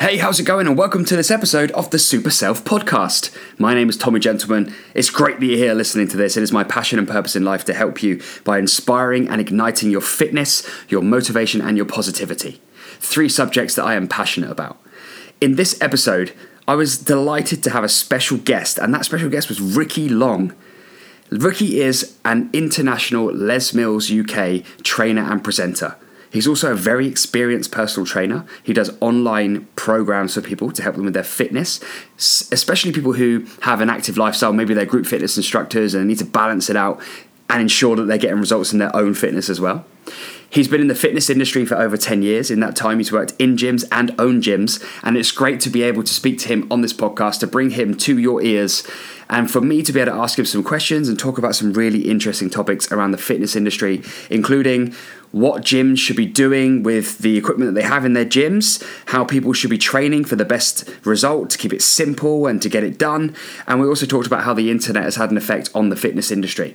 Hey, how's it going? And welcome to this episode of the Super Self Podcast. My name is Tommy Gentleman. It's great that you're here listening to this. It is my passion and purpose in life to help you by inspiring and igniting your fitness, your motivation, and your positivity. Three subjects that I am passionate about. In this episode, I was delighted to have a special guest, and that special guest was Ricky Long. Ricky is an international Les Mills UK trainer and presenter. He's also a very experienced personal trainer. He does online programs for people to help them with their fitness, especially people who have an active lifestyle. Maybe they're group fitness instructors and they need to balance it out and ensure that they're getting results in their own fitness as well. He's been in the fitness industry for over 10 years. In that time, he's worked in gyms and owned gyms. And it's great to be able to speak to him on this podcast, to bring him to your ears, and for me to be able to ask him some questions and talk about some really interesting topics around the fitness industry, including what gyms should be doing with the equipment that they have in their gyms, how people should be training for the best result, to keep it simple and to get it done. And we also talked about how the internet has had an effect on the fitness industry.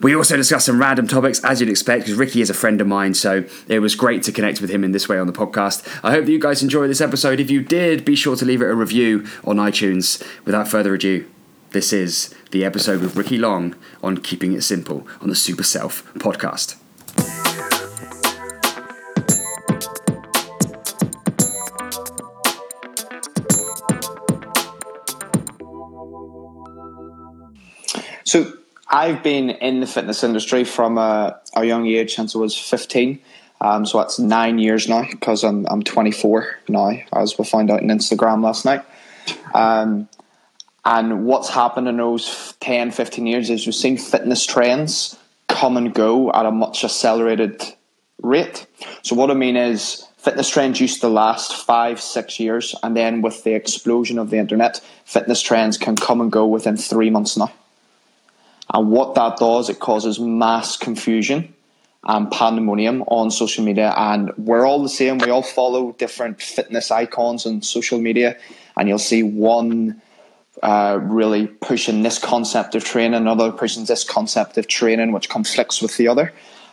We also discussed some random topics, as you'd expect, because Ricky is a friend of mine, so it was great to connect with him in this way on the podcast. I hope that you guys enjoyed this episode. If you did, be sure to leave it a review on iTunes. Without further ado, this is the episode with Ricky Long on Keeping It Simple on the Super Self Podcast. So I've been in the fitness industry from a young age since I was 15, so that's 9 years now, because I'm 24 now, as we found out on Instagram last night. And what's happened in those 10, 15 years is we've seen fitness trends come and go at a much accelerated rate. So what I mean is, fitness trends used to last 5-6 years, and then with the explosion of the internet, fitness trends can come and go within 3 months now. And what that does, it causes mass confusion and pandemonium on social media. And we're all the same. We all follow different fitness icons on social media. And you'll see one really pushing this concept of training, another pushing this concept of training, which conflicts with the other.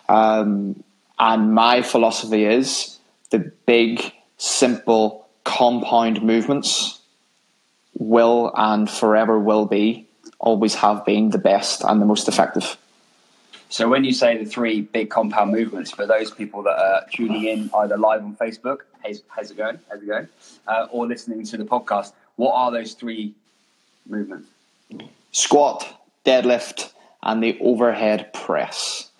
And my philosophy is the big, simple, compound movements will and forever will be, always have been, the best and the most effective. So when you say the three big compound movements, for those people that are tuning in either live on Facebook, hey, how's it going, or listening to the podcast, what are those three movements? Squat, deadlift, and the overhead press.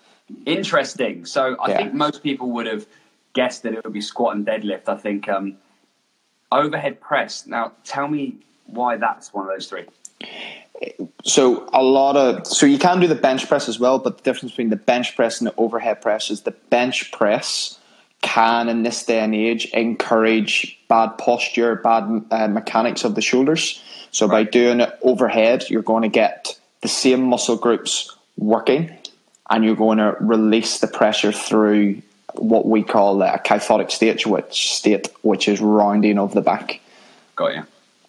Interesting. So I think most people would have guessed that it would be squat and deadlift. I think overhead press. Now, tell me why that's one of those three. So you can do the bench press as well, but the difference between the bench press and the overhead press is the bench press can, in this day and age, encourage bad posture, bad mechanics of the shoulders. So by doing it overhead, you're going to get the same muscle groups working, and you're going to release the pressure through what we call a kyphotic state, which is rounding of the back. Got you.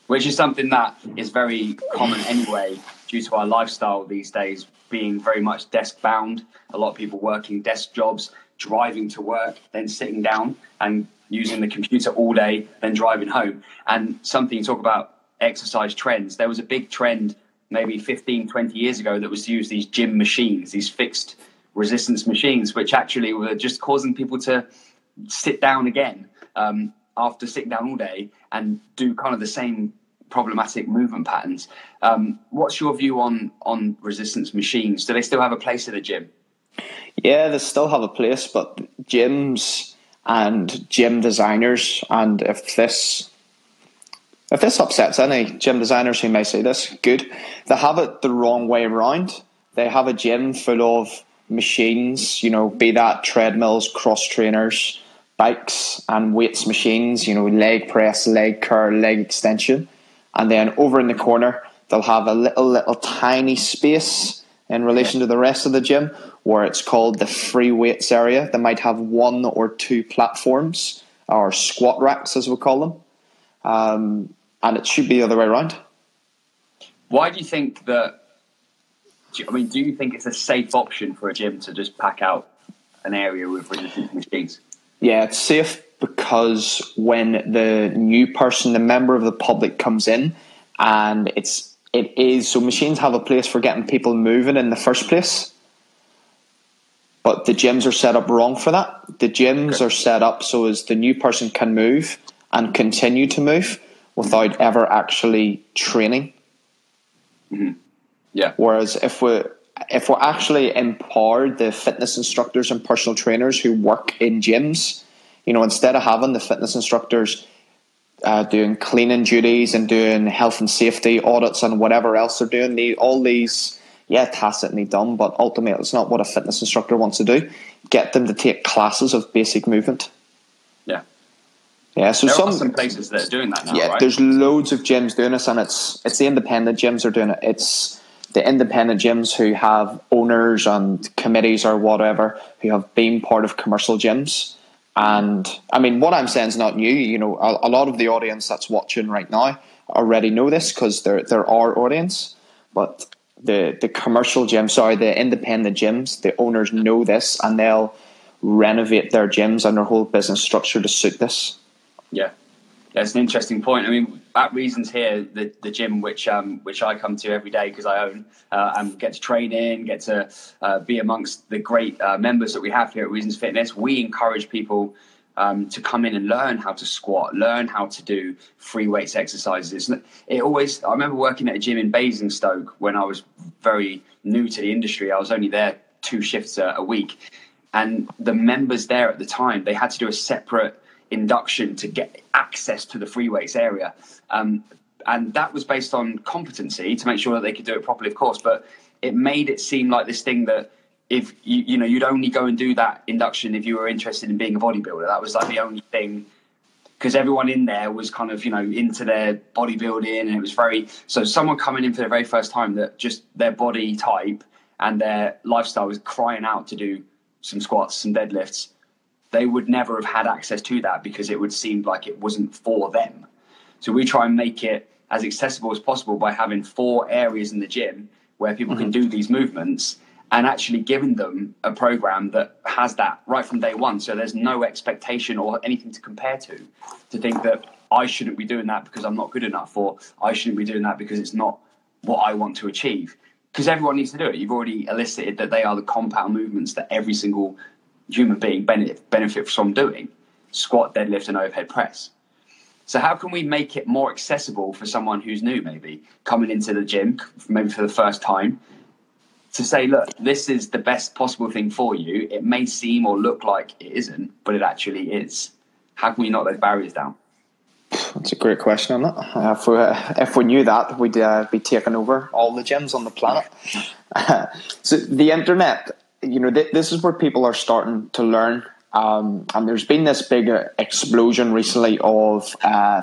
Which is something that is very common anyway, due to our lifestyle these days, being very much desk-bound. A lot of people working desk jobs, driving to work, then sitting down and using the computer all day, then driving home. And something you talk about, exercise trends. There was a big trend maybe 15, 20 years ago that was to use these gym machines, these fixed resistance machines, which actually were just causing people to sit down again after sitting down all day and do kind of the same problematic movement patterns. What's your view on resistance machines? Do they still have a place at the gym? Yeah, they still have a place, but gyms and gym designers, and if this upsets any gym designers who may say this, good, they have it the wrong way around. They have a gym full of machines, be that treadmills, cross trainers, bikes and weights machines, leg press, leg curl, leg extension. And then over in the corner, they'll have a little tiny space in relation to the rest of the gym where it's called the free weights area. They might have one or two platforms, or squat racks as we call them. And it should be the other way around. Why do you think that, do you think it's a safe option for a gym to just pack out an area with resistance machines? Yeah, it's safe because when the new person, the member of the public comes in, and it is, so machines have a place for getting people moving in the first place, but the gyms are set up wrong for that. The gyms are set up so as the new person can move and continue to move without ever actually training. Mm-hmm. Yeah. Whereas if we're actually empowered, the fitness instructors and personal trainers who work in gyms, you know, instead of having the fitness instructors doing cleaning duties and doing health and safety audits and whatever else they're doing, tacitly done, but ultimately it's not what a fitness instructor wants to do. Get them to take classes of basic movement. Yeah, so there are some places that are doing that now, right? There's loads of gyms doing this, and it's the independent gyms are doing it. It's the independent gyms who have owners and committees or whatever who have been part of commercial gyms. And, I mean, what I'm saying is not new. You know, a lot of the audience that's watching right now already know this because they're our audience. But the independent gyms, the owners know this, and they'll renovate their gyms and their whole business structure to suit this. Yeah, that's an interesting point. I mean, at Reasons here, the gym which I come to every day because I own and get to train in, get to be amongst the great members that we have here at Reasons Fitness, we encourage people to come in and learn how to squat, learn how to do free weights exercises. I remember working at a gym in Basingstoke when I was very new to the industry. I was only there 2 shifts a week. And the members there at the time, they had to do a separate induction to get access to the free weights area, and that was based on competency to make sure that they could do it properly, of course, but it made it seem like this thing that if you know you'd only go and do that induction if you were interested in being a bodybuilder. That was like the only thing, because everyone in there was kind of, you know, into their bodybuilding, and it was so someone coming in for the very first time that just their body type and their lifestyle was crying out to do some squats, some deadlifts, they would never have had access to that because it would seem like it wasn't for them. So we try and make it as accessible as possible by having 4 areas in the gym where people can do these movements, and actually giving them a program that has that right from day one. So there's no expectation or anything to compare to think that I shouldn't be doing that because I'm not good enough, or I shouldn't be doing that because it's not what I want to achieve. Because everyone needs to do it. You've already elicited that they are the compound movements that every single human being benefits from doing: squat, deadlift, and overhead press. So how can we make it more accessible for someone who's new, maybe coming into the gym, maybe for the first time, to say, look, this is the best possible thing for you. It may seem or look like it isn't, but it actually is. How can we knock those barriers down? That's a great question, isn't it? If we knew that, we'd be taking over all the gyms on the planet. So the internet, you know, this is where people are starting to learn. And there's been this big explosion recently of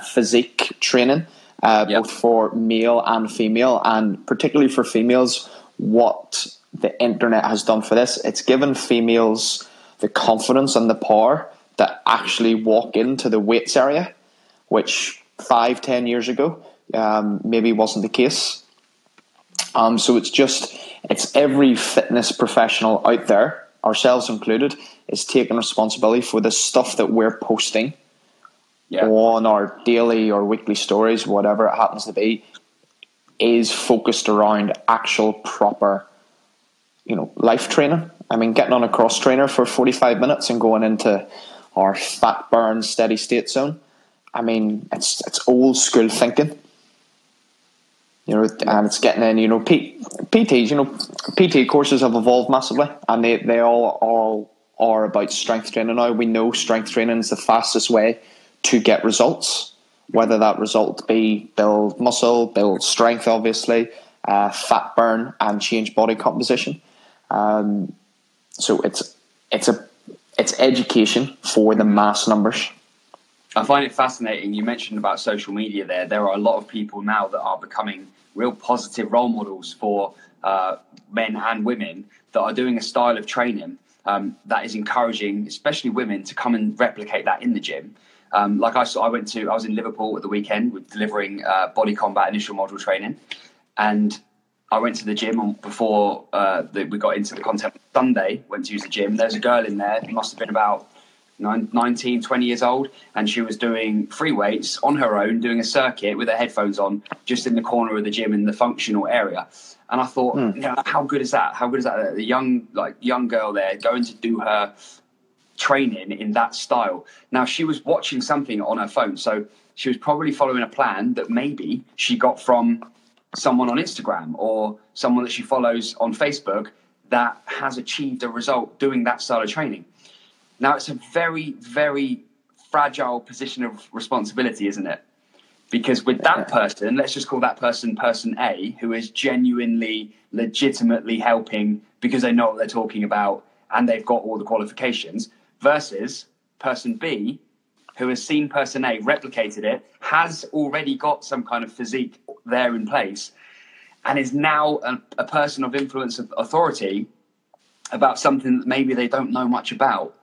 physique training, both for male and female, and particularly for females, what the internet has done for this. It's given females the confidence and the power to actually walk into the weights area, which 5-10 years ago maybe wasn't the case. So it's every fitness professional out there, ourselves included, is taking responsibility for the stuff that we're posting on our daily or weekly stories, whatever it happens to be, is focused around actual proper, you know, life training. I mean, getting on a cross trainer for 45 minutes and going into our fat burn steady state zone. I mean, it's old school thinking. You know, and it's getting in, you know, PTs, you know, PT courses have evolved massively, and they all are about strength training now. We know strength training is the fastest way to get results, whether that result be build muscle, build strength, obviously, fat burn, and change body composition. So it's education for the mass numbers. I find it fascinating. You mentioned about social media there. There are a lot of people now that are becoming real positive role models for men and women that are doing a style of training that is encouraging, especially women, to come and replicate that in the gym. Like I was in Liverpool at the weekend with delivering Body Combat initial module training, and I went to the gym before we got into the content. Sunday, went to use the gym. There's a girl in there. It must have been about 19, 20 years old, and she was doing free weights on her own, doing a circuit with her headphones on, just in the corner of the gym in the functional area. And I thought, how good is that? How good is that? The young girl there going to do her training in that style. Now, she was watching something on her phone, so she was probably following a plan that maybe she got from someone on Instagram or someone that she follows on Facebook that has achieved a result doing that style of training. Now, it's a very, very fragile position of responsibility, isn't it? Because with that person, let's just call that person A, who is genuinely, legitimately helping because they know what they're talking about and they've got all the qualifications, versus person B, who has seen person A, replicated it, has already got some kind of physique there in place, and is now a person of influence, of authority about something that maybe they don't know much about.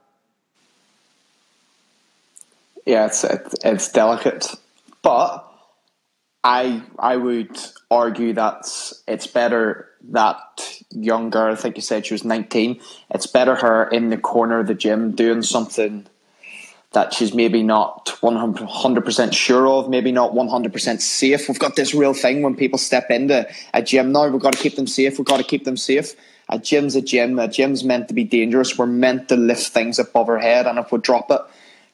Yeah, it's delicate, but I would argue that it's better that young girl. I think you said she was 19. It's better her in the corner of the gym doing something that she's maybe not 100% sure of, maybe not 100% safe. We've got this real thing when people step into a gym now, we've got to keep them safe, we've got to keep them safe. A gym's a gym. A gym's meant to be dangerous. We're meant to lift things above our head, and if we drop it,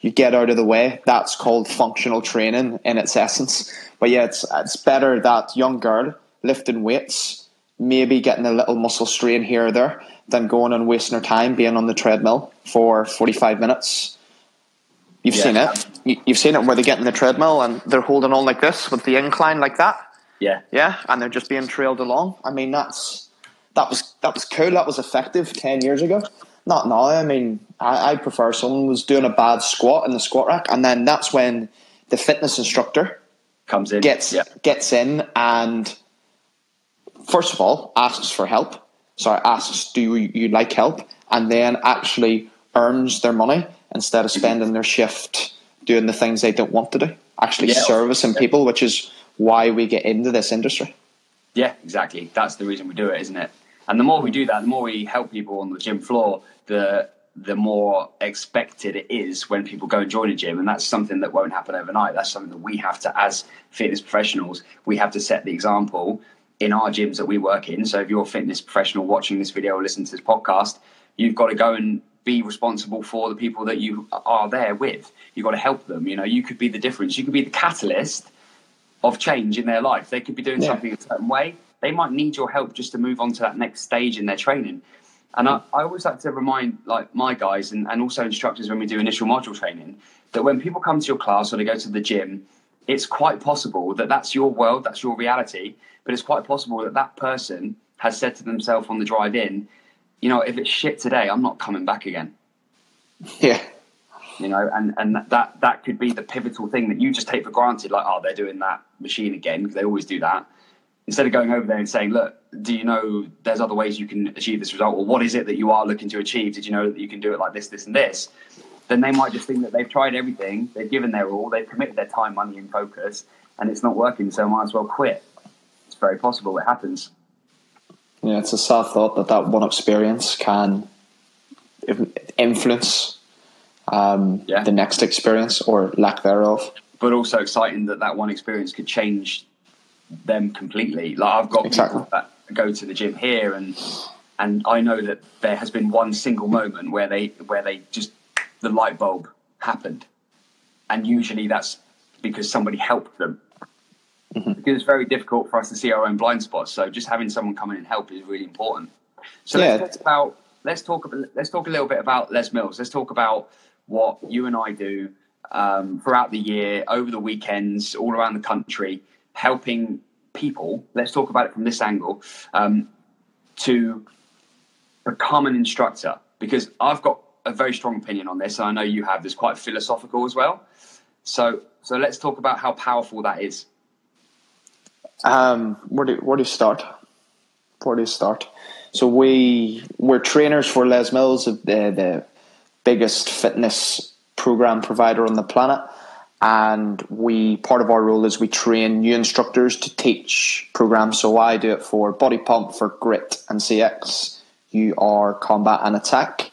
you get out of the way. That's called functional training in its essence. But yeah, it's better that young girl lifting weights, maybe getting a little muscle strain here or there, than going and wasting her time being on the treadmill for 45 minutes. You've seen it. You've seen it where they get in the treadmill and they're holding on like this with the incline like that. Yeah. Yeah, and they're just being trailed along. I mean, that was cool. That was effective 10 years ago. Not now. I mean, I prefer someone was doing a bad squat in the squat rack, and then that's when the fitness instructor comes in, gets in, and first of all asks for help. Sorry, asks, do you like help? And then actually earns their money, instead of spending their shift doing the things they don't want to do, actually servicing people, which is why we get into this industry. Yeah, exactly. That's the reason we do it, isn't it? And the more we do that, the more we help people on the gym floor, the more expected it is when people go and join a gym. And that's something that won't happen overnight. That's something that we have to, as fitness professionals, we have to set the example in our gyms that we work in. So if you're a fitness professional watching this video or listening to this podcast, you've got to go and be responsible for the people that you are there with. You've got to help them. You know, you could be the difference. You could be the catalyst of change in their life. They could be doing something a certain way. They might need your help just to move on to that next stage in their training. And I always like to remind my guys and also instructors when we do initial module training, that when people come to your class or they go to the gym, it's quite possible that that's your world, that's your reality, but it's quite possible that that person has said to themselves on the drive in, you know, if it's shit today, I'm not coming back again. Yeah. You know, and that could be the pivotal thing that you just take for granted. Like, oh, they're doing that machine again, because they always do that. Instead of going over there and saying, look, do you know there's other ways you can achieve this result? Or what is it that you are looking to achieve? Did you know that you can do it like this, this, and this? Then they might just think that they've tried everything. They've given their all. They've committed their time, money, and focus. And it's not working, so might as well quit. It's very possible. It happens. Yeah, it's a sad thought that one experience can influence the next experience or lack thereof. But also exciting that one experience could change them completely. Like, I've got people that go to the gym here, and I know that there has been one single moment where they just, the light bulb happened, and usually that's because somebody helped them. Mm-hmm. Because it's very difficult for us to see our own blind spots, so just having someone come in and help is really important. So let's talk a little bit about Les Mills. Let's talk about what you and I do throughout the year, over the weekends, all around the country, helping people. Let's talk about it from this angle, to become an instructor, because I've got a very strong opinion on this, and I know you have. It's quite philosophical as well. So let's talk about how powerful that is. Where do you start? So we're trainers for Les Mills, the biggest fitness program provider on the planet, and part of our role is we train new instructors to teach programs. So I do it for Body Pump, for Grit and CX, UR, Combat and Attack.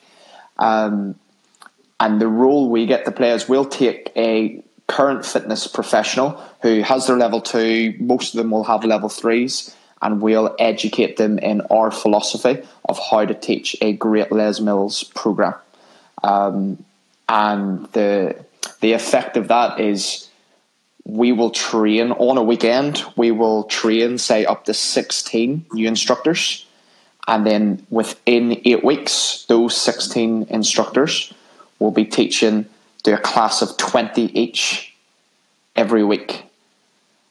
And the role we get to play is we'll take a current fitness professional who has their level 2, most of them will have level 3s, and we'll educate them in our philosophy of how to teach a great Les Mills program. And the effect of that is we will train on a weekend, we will train, say, up to 16 new instructors. And then within 8 weeks, those 16 instructors will be teaching to a class of 20 each every week.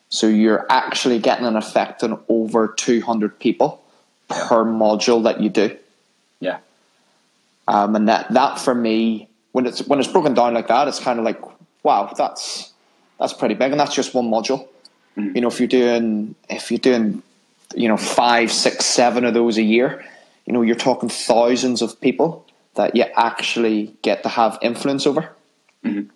So you're actually getting an effect on over 200 people per module that you do. Yeah. And that for me, when it's broken down like that, it's kind of like, wow, that's pretty big. And that's just one module. Mm-hmm. You know, if you're doing, you know, 5, 6, 7 of those a year, you know, you're talking thousands of people that you actually get to have influence over. Mm-hmm.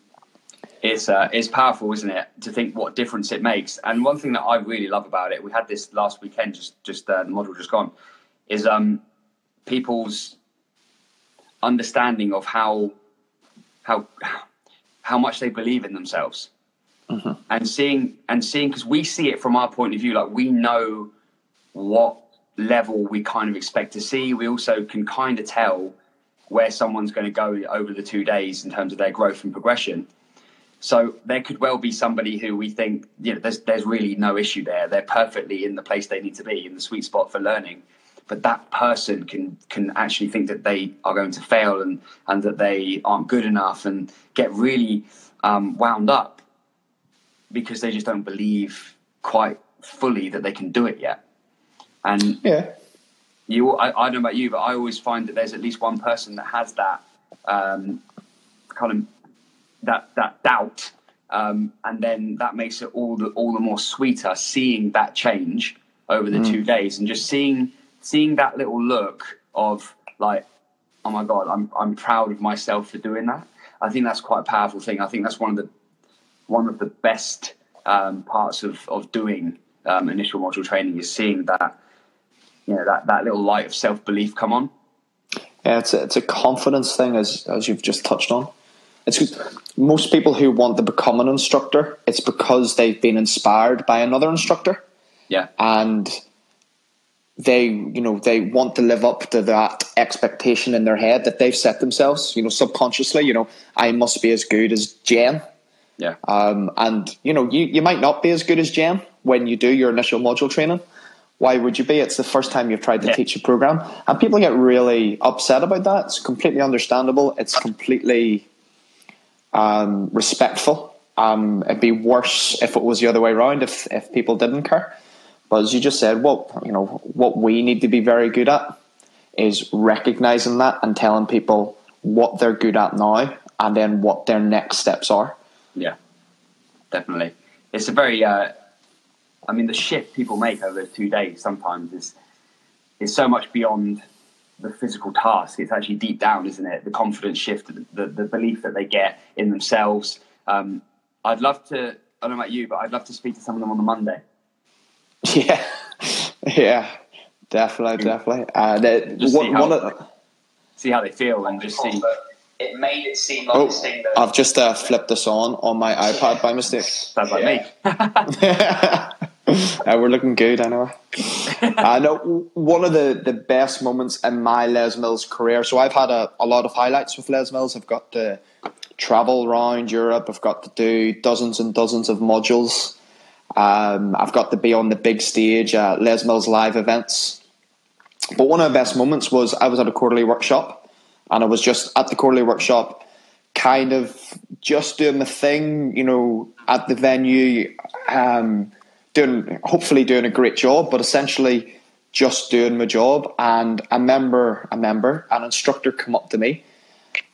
It's powerful, isn't it, to think what difference it makes. And one thing that I really love about it, we had this last weekend, the module just gone, is people's understanding of how much they believe in themselves. Mm-hmm. And seeing, because we see it from our point of view, like we know what level we kind of expect to see. We also can kind of tell where someone's going to go over the 2 days in terms of their growth and progression. So there could well be somebody who we think, you know, there's really no issue there. They're perfectly in the place they need to be, in the sweet spot for learning. But that person can actually think that they are going to fail and that they aren't good enough and get really wound up because they just don't believe quite fully that they can do it yet. And yeah, I don't know about you, but I always find that there's at least one person that has that kind of that doubt, and then that makes it all the more sweeter seeing that change over the 2 days and just seeing that little look of like, oh my God, I'm proud of myself for doing that. I think that's quite a powerful thing. I think that's one of the best parts of doing initial module training is seeing that, you know, that little light of self-belief come on. Yeah, it's a confidence thing as you've just touched on. It's most people who want to become an instructor, it's because they've been inspired by another instructor. Yeah. And they want to live up to that expectation in their head that they've set themselves, you know, subconsciously, you know, I must be as good as Jen. Yeah. And you know, you might not be as good as Jen when you do your initial module training. Why would you be? It's the first time you've tried to teach a program. And people get really upset about that. It's completely understandable. It's completely respectful. It'd be worse if it was the other way around, if people didn't care. But as you just said, what we need to be very good at is recognizing that and telling people what they're good at now and then what their next steps are. Yeah, definitely. It's a very, the shift people make over those 2 days sometimes is so much beyond the physical task. It's actually deep down, isn't it? The confidence shift, the belief that they get in themselves. I don't know about you, but I'd love to speak to some of them on the Monday. Yeah. Yeah, definitely. See how they feel and just see. It made it seem like this thing that... I've just flipped this on my iPad by mistake. Sounds like me. We're looking good anyway. No, one of the best moments in my Les Mills career, so I've had a lot of highlights with Les Mills. I've got to travel around Europe. I've got to do dozens and dozens of modules. I've got to be on the big stage at Les Mills live events. But one of the best moments was I was at a quarterly workshop. And I was just at the quarterly workshop, kind of just doing the thing, you know, at the venue, hopefully doing a great job, but essentially just doing my job. And an instructor come up to me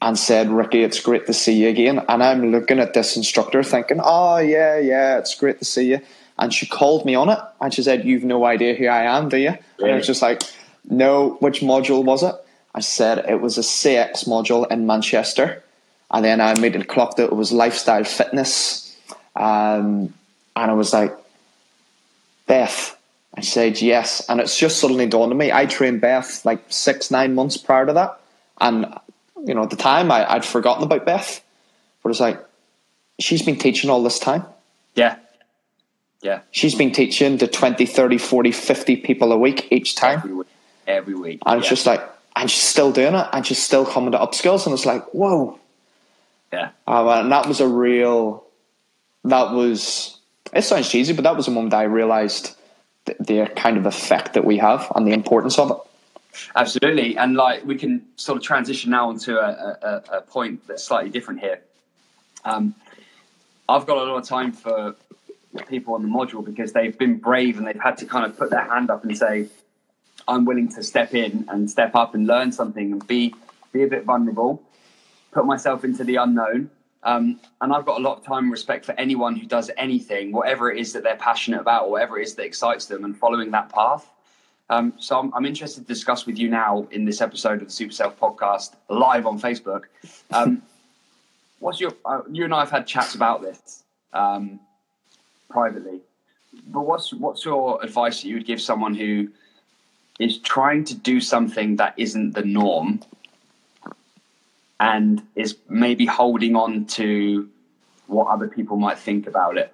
and said, Ricky, it's great to see you again. And I'm looking at this instructor thinking, oh, yeah, it's great to see you. And she called me on it and she said, you've no idea who I am, do you? Yeah. And I was just like, no, which module was it? I said it was a CX module in Manchester, and then I made it clock that it was lifestyle fitness, and I was like, Beth, I said yes, and it's just suddenly dawned on me, I trained Beth like 6-9 months prior to that, and you know, at the time I'd forgotten about Beth, but it's like, she's been teaching all this time. Yeah. Yeah. She's been teaching to 20, 30, 40, 50 people a week each time. Every week. And it's just like, and she's still doing it, and she's still coming to upskills, and it's like, whoa. Yeah. And that was a real, it sounds cheesy, but that was a moment I realised the kind of effect that we have and the importance of it. Absolutely. And like, we can sort of transition now onto a point that's slightly different here. I've got a lot of time for people on the module because they've been brave and they've had to kind of put their hand up and say, I'm willing to step in and step up and learn something and be a bit vulnerable, put myself into the unknown. And I've got a lot of time and respect for anyone who does anything, whatever it is that they're passionate about, or whatever it is that excites them, and following that path. So I'm interested to discuss with you now in this episode of the Super Self Podcast live on Facebook. What's your? You and I have had chats about this privately, but what's your advice that you would give someone who is trying to do something that isn't the norm and is maybe holding on to what other people might think about it?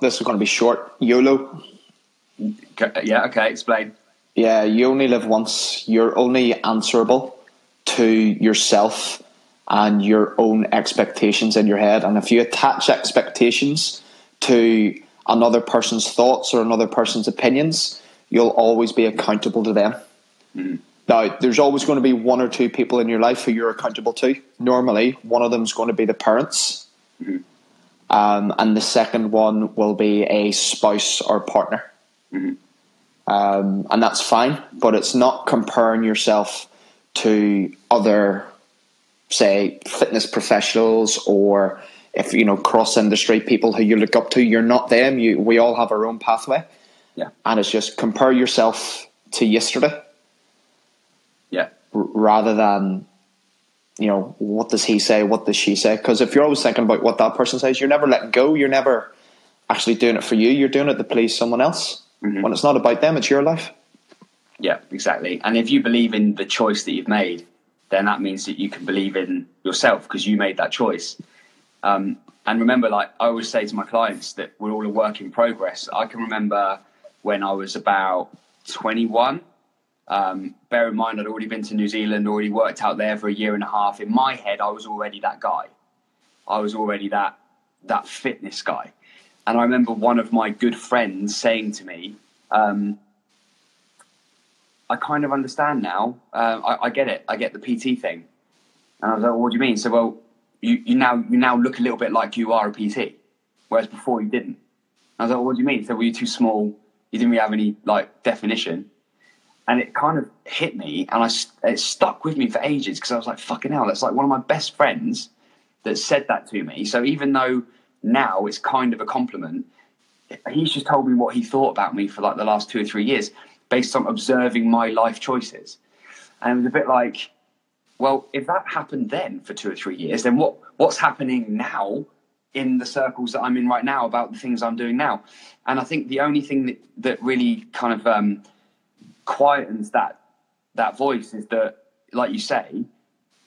This is going to be short. YOLO. Yeah, okay, explain. Yeah, you only live once. You're only answerable to yourself and your own expectations in your head. And if you attach expectations to another person's thoughts or another person's opinions, you'll always be accountable to them. Mm-hmm. Now, there's always going to be one or two people in your life who you're accountable to. Normally, one of them is going to be the parents. Mm-hmm. And the second one will be a spouse or partner. Mm-hmm. And that's fine, but it's not comparing yourself to other, say, fitness professionals, or if you know, cross-industry people who you look up to. You're not them. We all have our own pathway. Yeah. And it's just compare yourself to yesterday. Yeah. Rather than, you know, what does he say? What does she say? Because if you're always thinking about what that person says, you're never letting go. You're never actually doing it for you. You're doing it to please someone else. Mm-hmm. When it's not about them, it's your life. Yeah, exactly. And if you believe in the choice that you've made, then that means that you can believe in yourself because you made that choice. And remember, like I always say to my clients, that we're all a work in progress. I can remember when I was about 21. Bear in mind, I'd already been to New Zealand, already worked out there for a year and a half. In my head, I was already that guy. I was already that fitness guy. And I remember one of my good friends saying to me, I kind of understand now. I get it. I get the PT thing. And I was like, well, what do you mean? So, well, you now look a little bit like you are a PT, whereas before you didn't. And I was like, well, what do you mean? So, were you too small? You didn't really have any like definition. And it kind of hit me, and it stuck with me for ages, because I was like, fucking hell, that's like one of my best friends that said that to me. So even though now it's kind of a compliment, he's just told me what he thought about me for like the last 2 or 3 years based on observing my life choices. And it was a bit like, well, if that happened then for 2 or 3 years, then what's happening now in the circles that I'm in right now about the things I'm doing now? And I think the only thing that really kind of... quietens that voice is that, like you say,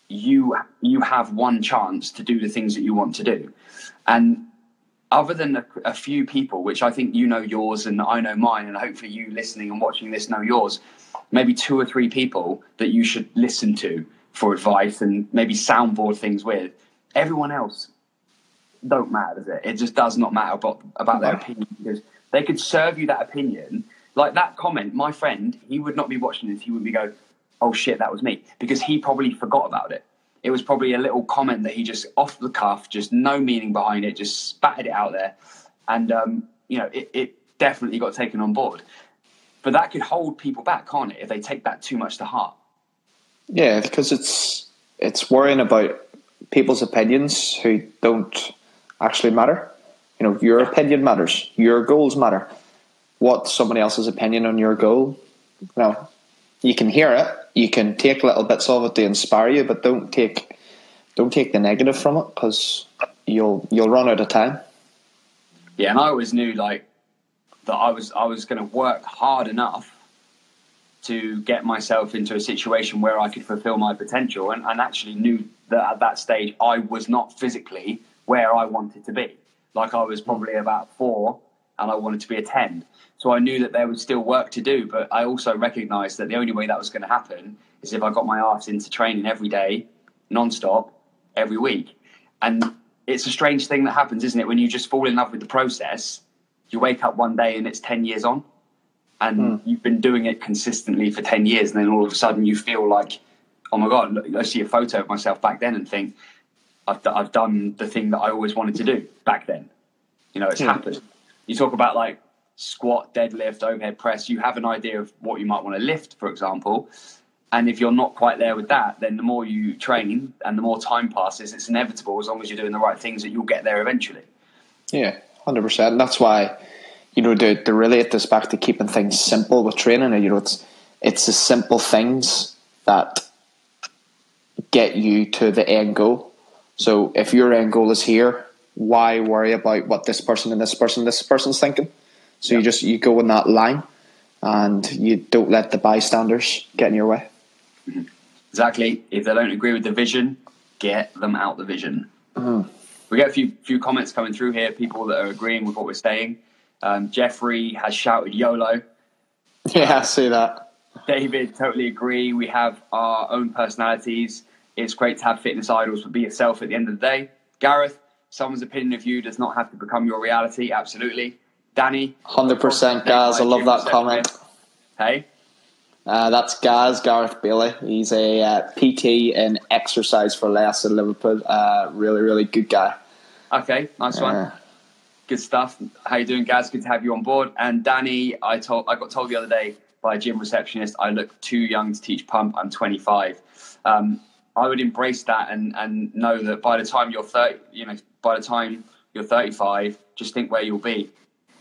you have one chance to do the things that you want to do. And other than a few people, which I think you know yours and I know mine, and hopefully you listening and watching this know yours, maybe 2 or 3 people that you should listen to for advice and maybe soundboard things with. Everyone else don't matter, does it? It just does not matter about their opinion, because they could serve you that opinion. Like that comment, my friend, he would not be watching this. He would be going, oh shit, that was me. Because he probably forgot about it. It was probably a little comment that he just off the cuff, just no meaning behind it, just spatted it out there. And, you know, it definitely got taken on board. But that could hold people back, can't it, if they take that too much to heart? Yeah, because it's worrying about people's opinions who don't actually matter. You know, your opinion matters. Your goals matter. What somebody else's opinion on your goal? No, you can hear it. You can take little bits of it to inspire you, but don't take the negative from it, because you'll run out of time. Yeah, and I always knew like that I was going to work hard enough to get myself into a situation where I could fulfill my potential, and actually knew that at that stage I was not physically where I wanted to be. Like, I was probably about 4 and I wanted to be a 10. So I knew that there was still work to do, but I also recognised that the only way that was going to happen is if I got my arse into training every day, non-stop, every week. And it's a strange thing that happens, isn't it? When you just fall in love with the process, you wake up one day and it's 10 years on. And you've been doing it consistently for 10 years. And then all of a sudden you feel like, oh, my God, look, I see a photo of myself back then and think, I've done the thing that I always wanted to do back then. You know, it's happened. You talk about, like, squat, deadlift, overhead press. You have an idea of what you might want to lift, for example. And if you're not quite there with that, then the more you train and the more time passes, it's inevitable, as long as you're doing the right things, that you'll get there eventually. Yeah, 100%. And that's why... you know, to relate this back to keeping things simple with training, you know, it's the simple things that get you to the end goal. So if your end goal is here, why worry about what this person and this person's thinking? So you go in that line, and you don't let the bystanders get in your way. Exactly. If they don't agree with the vision, get them out the vision. We get a few comments coming through here, people that are agreeing with what we're saying. Jeffrey has shouted YOLO. Yeah, I see that. David, totally agree. We have our own personalities. It's great to have fitness idols, but be yourself at the end of the day. Gareth, someone's opinion of you does not have to become your reality. Absolutely. Danny. 100%, Gaz. I love that comment. Hey? That's Gaz, Gareth Bailey. He's a PT in Exercise for Less in Liverpool. Really, really good guy. Okay, nice one. Good stuff. How you doing, Gaz? Good to have you on board. And Danny, I got told the other day by a gym receptionist, I look too young to teach pump. I'm 25. I would embrace that and know that by the time you're 30, you know, by the time you're 35, just think where you'll be.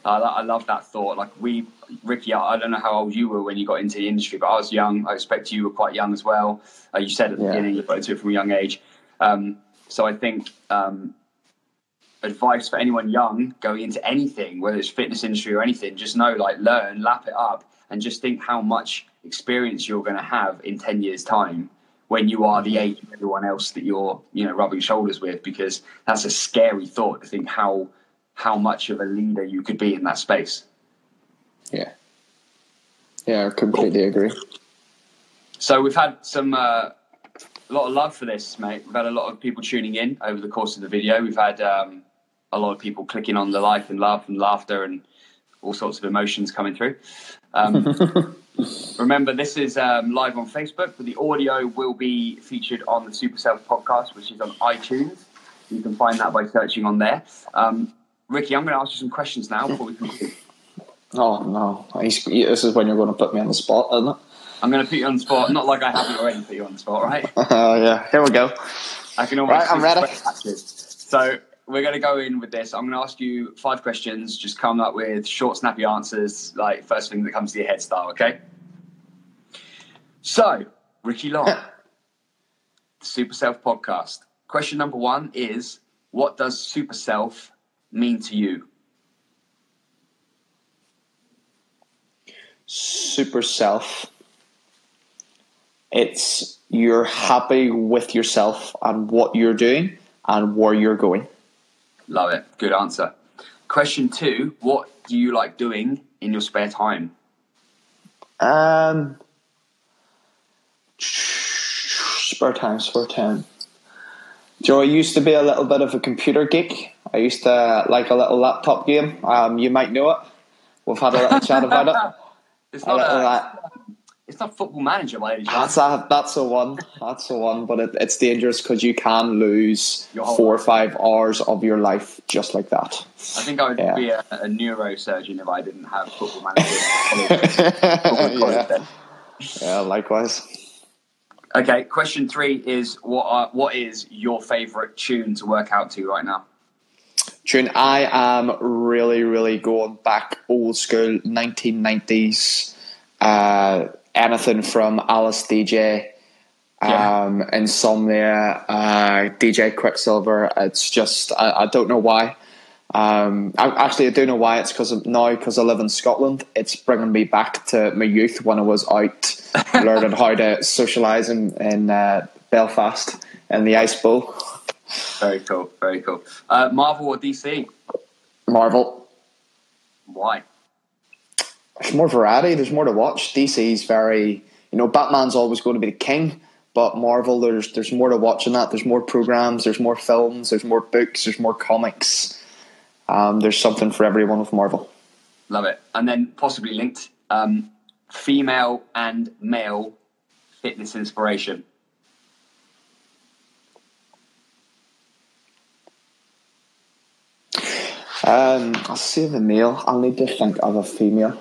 I love that thought. Like, Ricky, I don't know how old you were when you got into the industry, but I was young. I expect you were quite young as well. You said at the beginning you got into it from a young age. So I think, advice for anyone young going into anything, whether it's fitness industry or anything, just know, like, learn, lap it up, and just think how much experience you're going to have in 10 years time when you are the age of everyone else that you're, you know, rubbing shoulders with, because that's a scary thought, to think how much of a leader you could be in that space. Yeah, I completely agree. So we've had some a lot of love for this, mate. We've had a lot of people tuning in over the course of the video. We've had a lot of people clicking on the like and love and laughter and all sorts of emotions coming through. Remember, this is live on Facebook, but the audio will be featured on the Super Self Podcast, which is on iTunes. You can find that by searching on there. Ricky, I'm going to ask you some questions now before we conclude. Oh, no. This is when you're going to put me on the spot, isn't it? I'm going to put you on the spot. Not like I haven't already put you on the spot, right? Yeah. Here we go. I can almost. Right, I'm ready. So we're going to go in with this. I'm going to ask you 5 questions. Just come up with short, snappy answers, like first thing that comes to your head style, okay? So, Ricky Long, Super Self Podcast. Question number 1 is, what does Super Self mean to you? Super Self. It's you're happy with yourself and what you're doing and where you're going. Love it. Good answer. Question 2, what do you like doing in your spare time? Spare time. You know, I used to be a little bit of a computer geek. I used to like a little laptop game. You might know it. We've had a little chat about it. It's not Football Manager, by any chance. That's the one, but it's dangerous because you can lose 4 or 5 hours of your life just like that. I think I would be a neurosurgeon if I didn't have Football Manager. Yeah, likewise. Okay, question 3 is, what is your favourite tune to work out to right now? Tune, I am really, really going back old school, 1990s. Anything from Alice DJ, Insomnia, DJ Quicksilver. It's just, I don't know why. I do know why. It's because I live in Scotland. It's bringing me back to my youth when I was out learning how to socialise in Belfast in the Ice Bowl. Very cool, very cool. Marvel or DC? Marvel. Why? There's more variety. There's more to watch. DC's very, Batman's always going to be the king, but Marvel, there's more to watch in that. There's more programs. There's more films. There's more books. There's more comics. There's something for everyone with Marvel. Love it. And then possibly linked, female and male fitness inspiration. I'll say the male. I'll need to think of a female.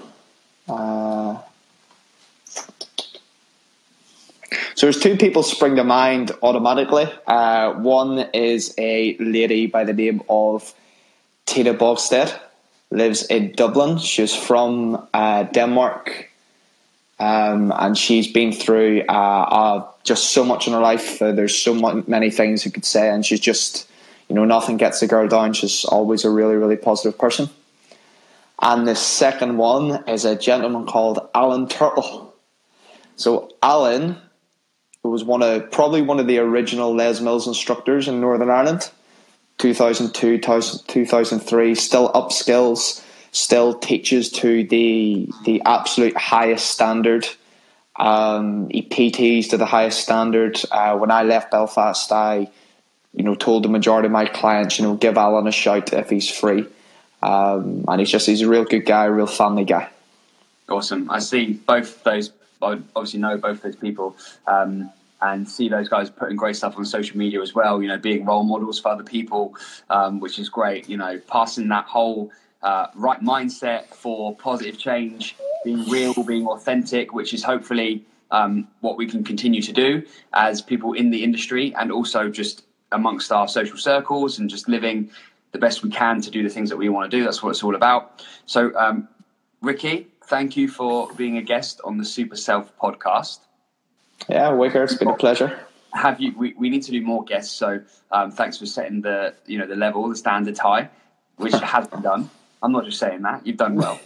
So there's two people spring to mind automatically. One is a lady by the name of Tina Bogstedt, lives in Dublin. She's from Denmark, and she's been through just so much in her life. There's so many things you could say, and she's just, nothing gets a girl down. She's always a really, really positive person. And the second one is a gentleman called Alan Turtle. So Alan, who was probably one of the original Les Mills instructors in Northern Ireland, 2002, 2003, still upskills, still teaches to the absolute highest standard. He PTs to the highest standard. When I left Belfast, I told the majority of my clients, give Alan a shout if he's free. And he's a real good guy, a real family guy. Awesome. I see both those, I obviously know both those people. And see those guys putting great stuff on social media as well, being role models for other people, which is great, passing that whole right mindset for positive change, being real, being authentic, which is hopefully what we can continue to do as people in the industry and also just amongst our social circles and just living the best we can to do the things that we want to do. That's what it's all about. So, Ricky, thank you for being a guest on the Super Self Podcast. Yeah, Wicker, it's been a pleasure. We need to do more guests, so thanks for setting the the level, the standard high, which has been done. I'm not just saying that, you've done well.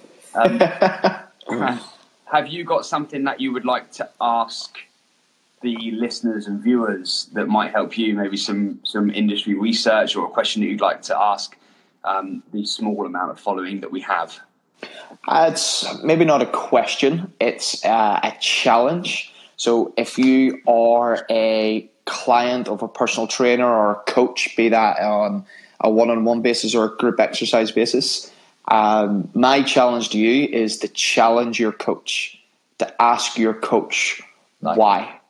Have you got something that you would like to ask the listeners and viewers that might help you, maybe some industry research or a question that you'd like to ask the small amount of following that we have? It's maybe not a question, it's a challenge. So if you are a client of a personal trainer or a coach, be that on a one-on-one basis or a group exercise basis, my challenge to you is to challenge your coach, to ask your coach why.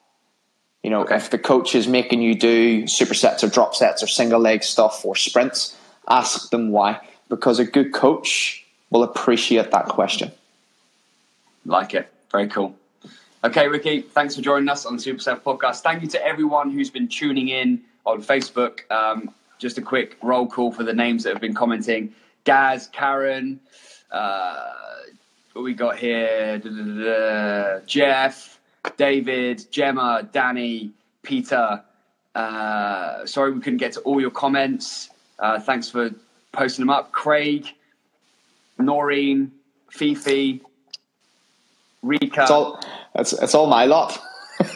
If the coach is making you do supersets or drop sets or single leg stuff or sprints, ask them why, because a good coach will appreciate that question. Like it. Very cool. Okay, Ricky, thanks for joining us on the Super Self Podcast. Thank you to everyone who's been tuning in on Facebook. Just a quick roll call for the names that have been commenting. Gaz, Karen, what we got here? Jeff, David, Gemma, Danny, Peter. Sorry we couldn't get to all your comments. Thanks for posting them up. Craig, Noreen, Fifi, Rika. It's all my lot.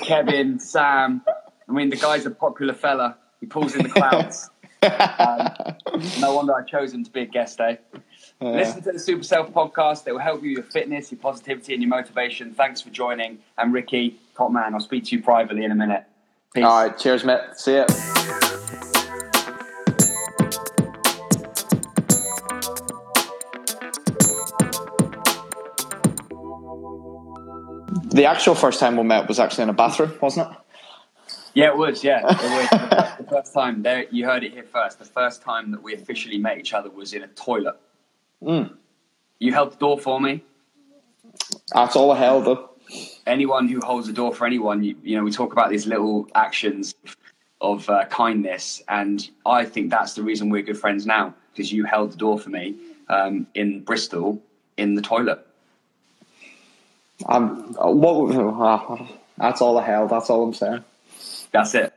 Kevin, Sam. The guy's a popular fella. He pulls in the clouds. No wonder I chose him to be a guest, eh? Yeah. Listen to the Super Self Podcast. It will help you with your fitness, your positivity, and your motivation. Thanks for joining. And Ricky, top man, I'll speak to you privately in a minute. Peace. All right. Cheers, mate. See ya. The actual first time we met was actually in a bathroom, wasn't it? Yeah, it was, yeah. It was. The first time, you heard it here first, the first time that we officially met each other was in a toilet. Mm. You held the door for me. That's all I held, though. Anyone who holds the door for anyone, we talk about these little actions of kindness, and I think that's the reason we're good friends now, because you held the door for me in Bristol in the toilet. That's all the hell. That's all I'm saying. That's it.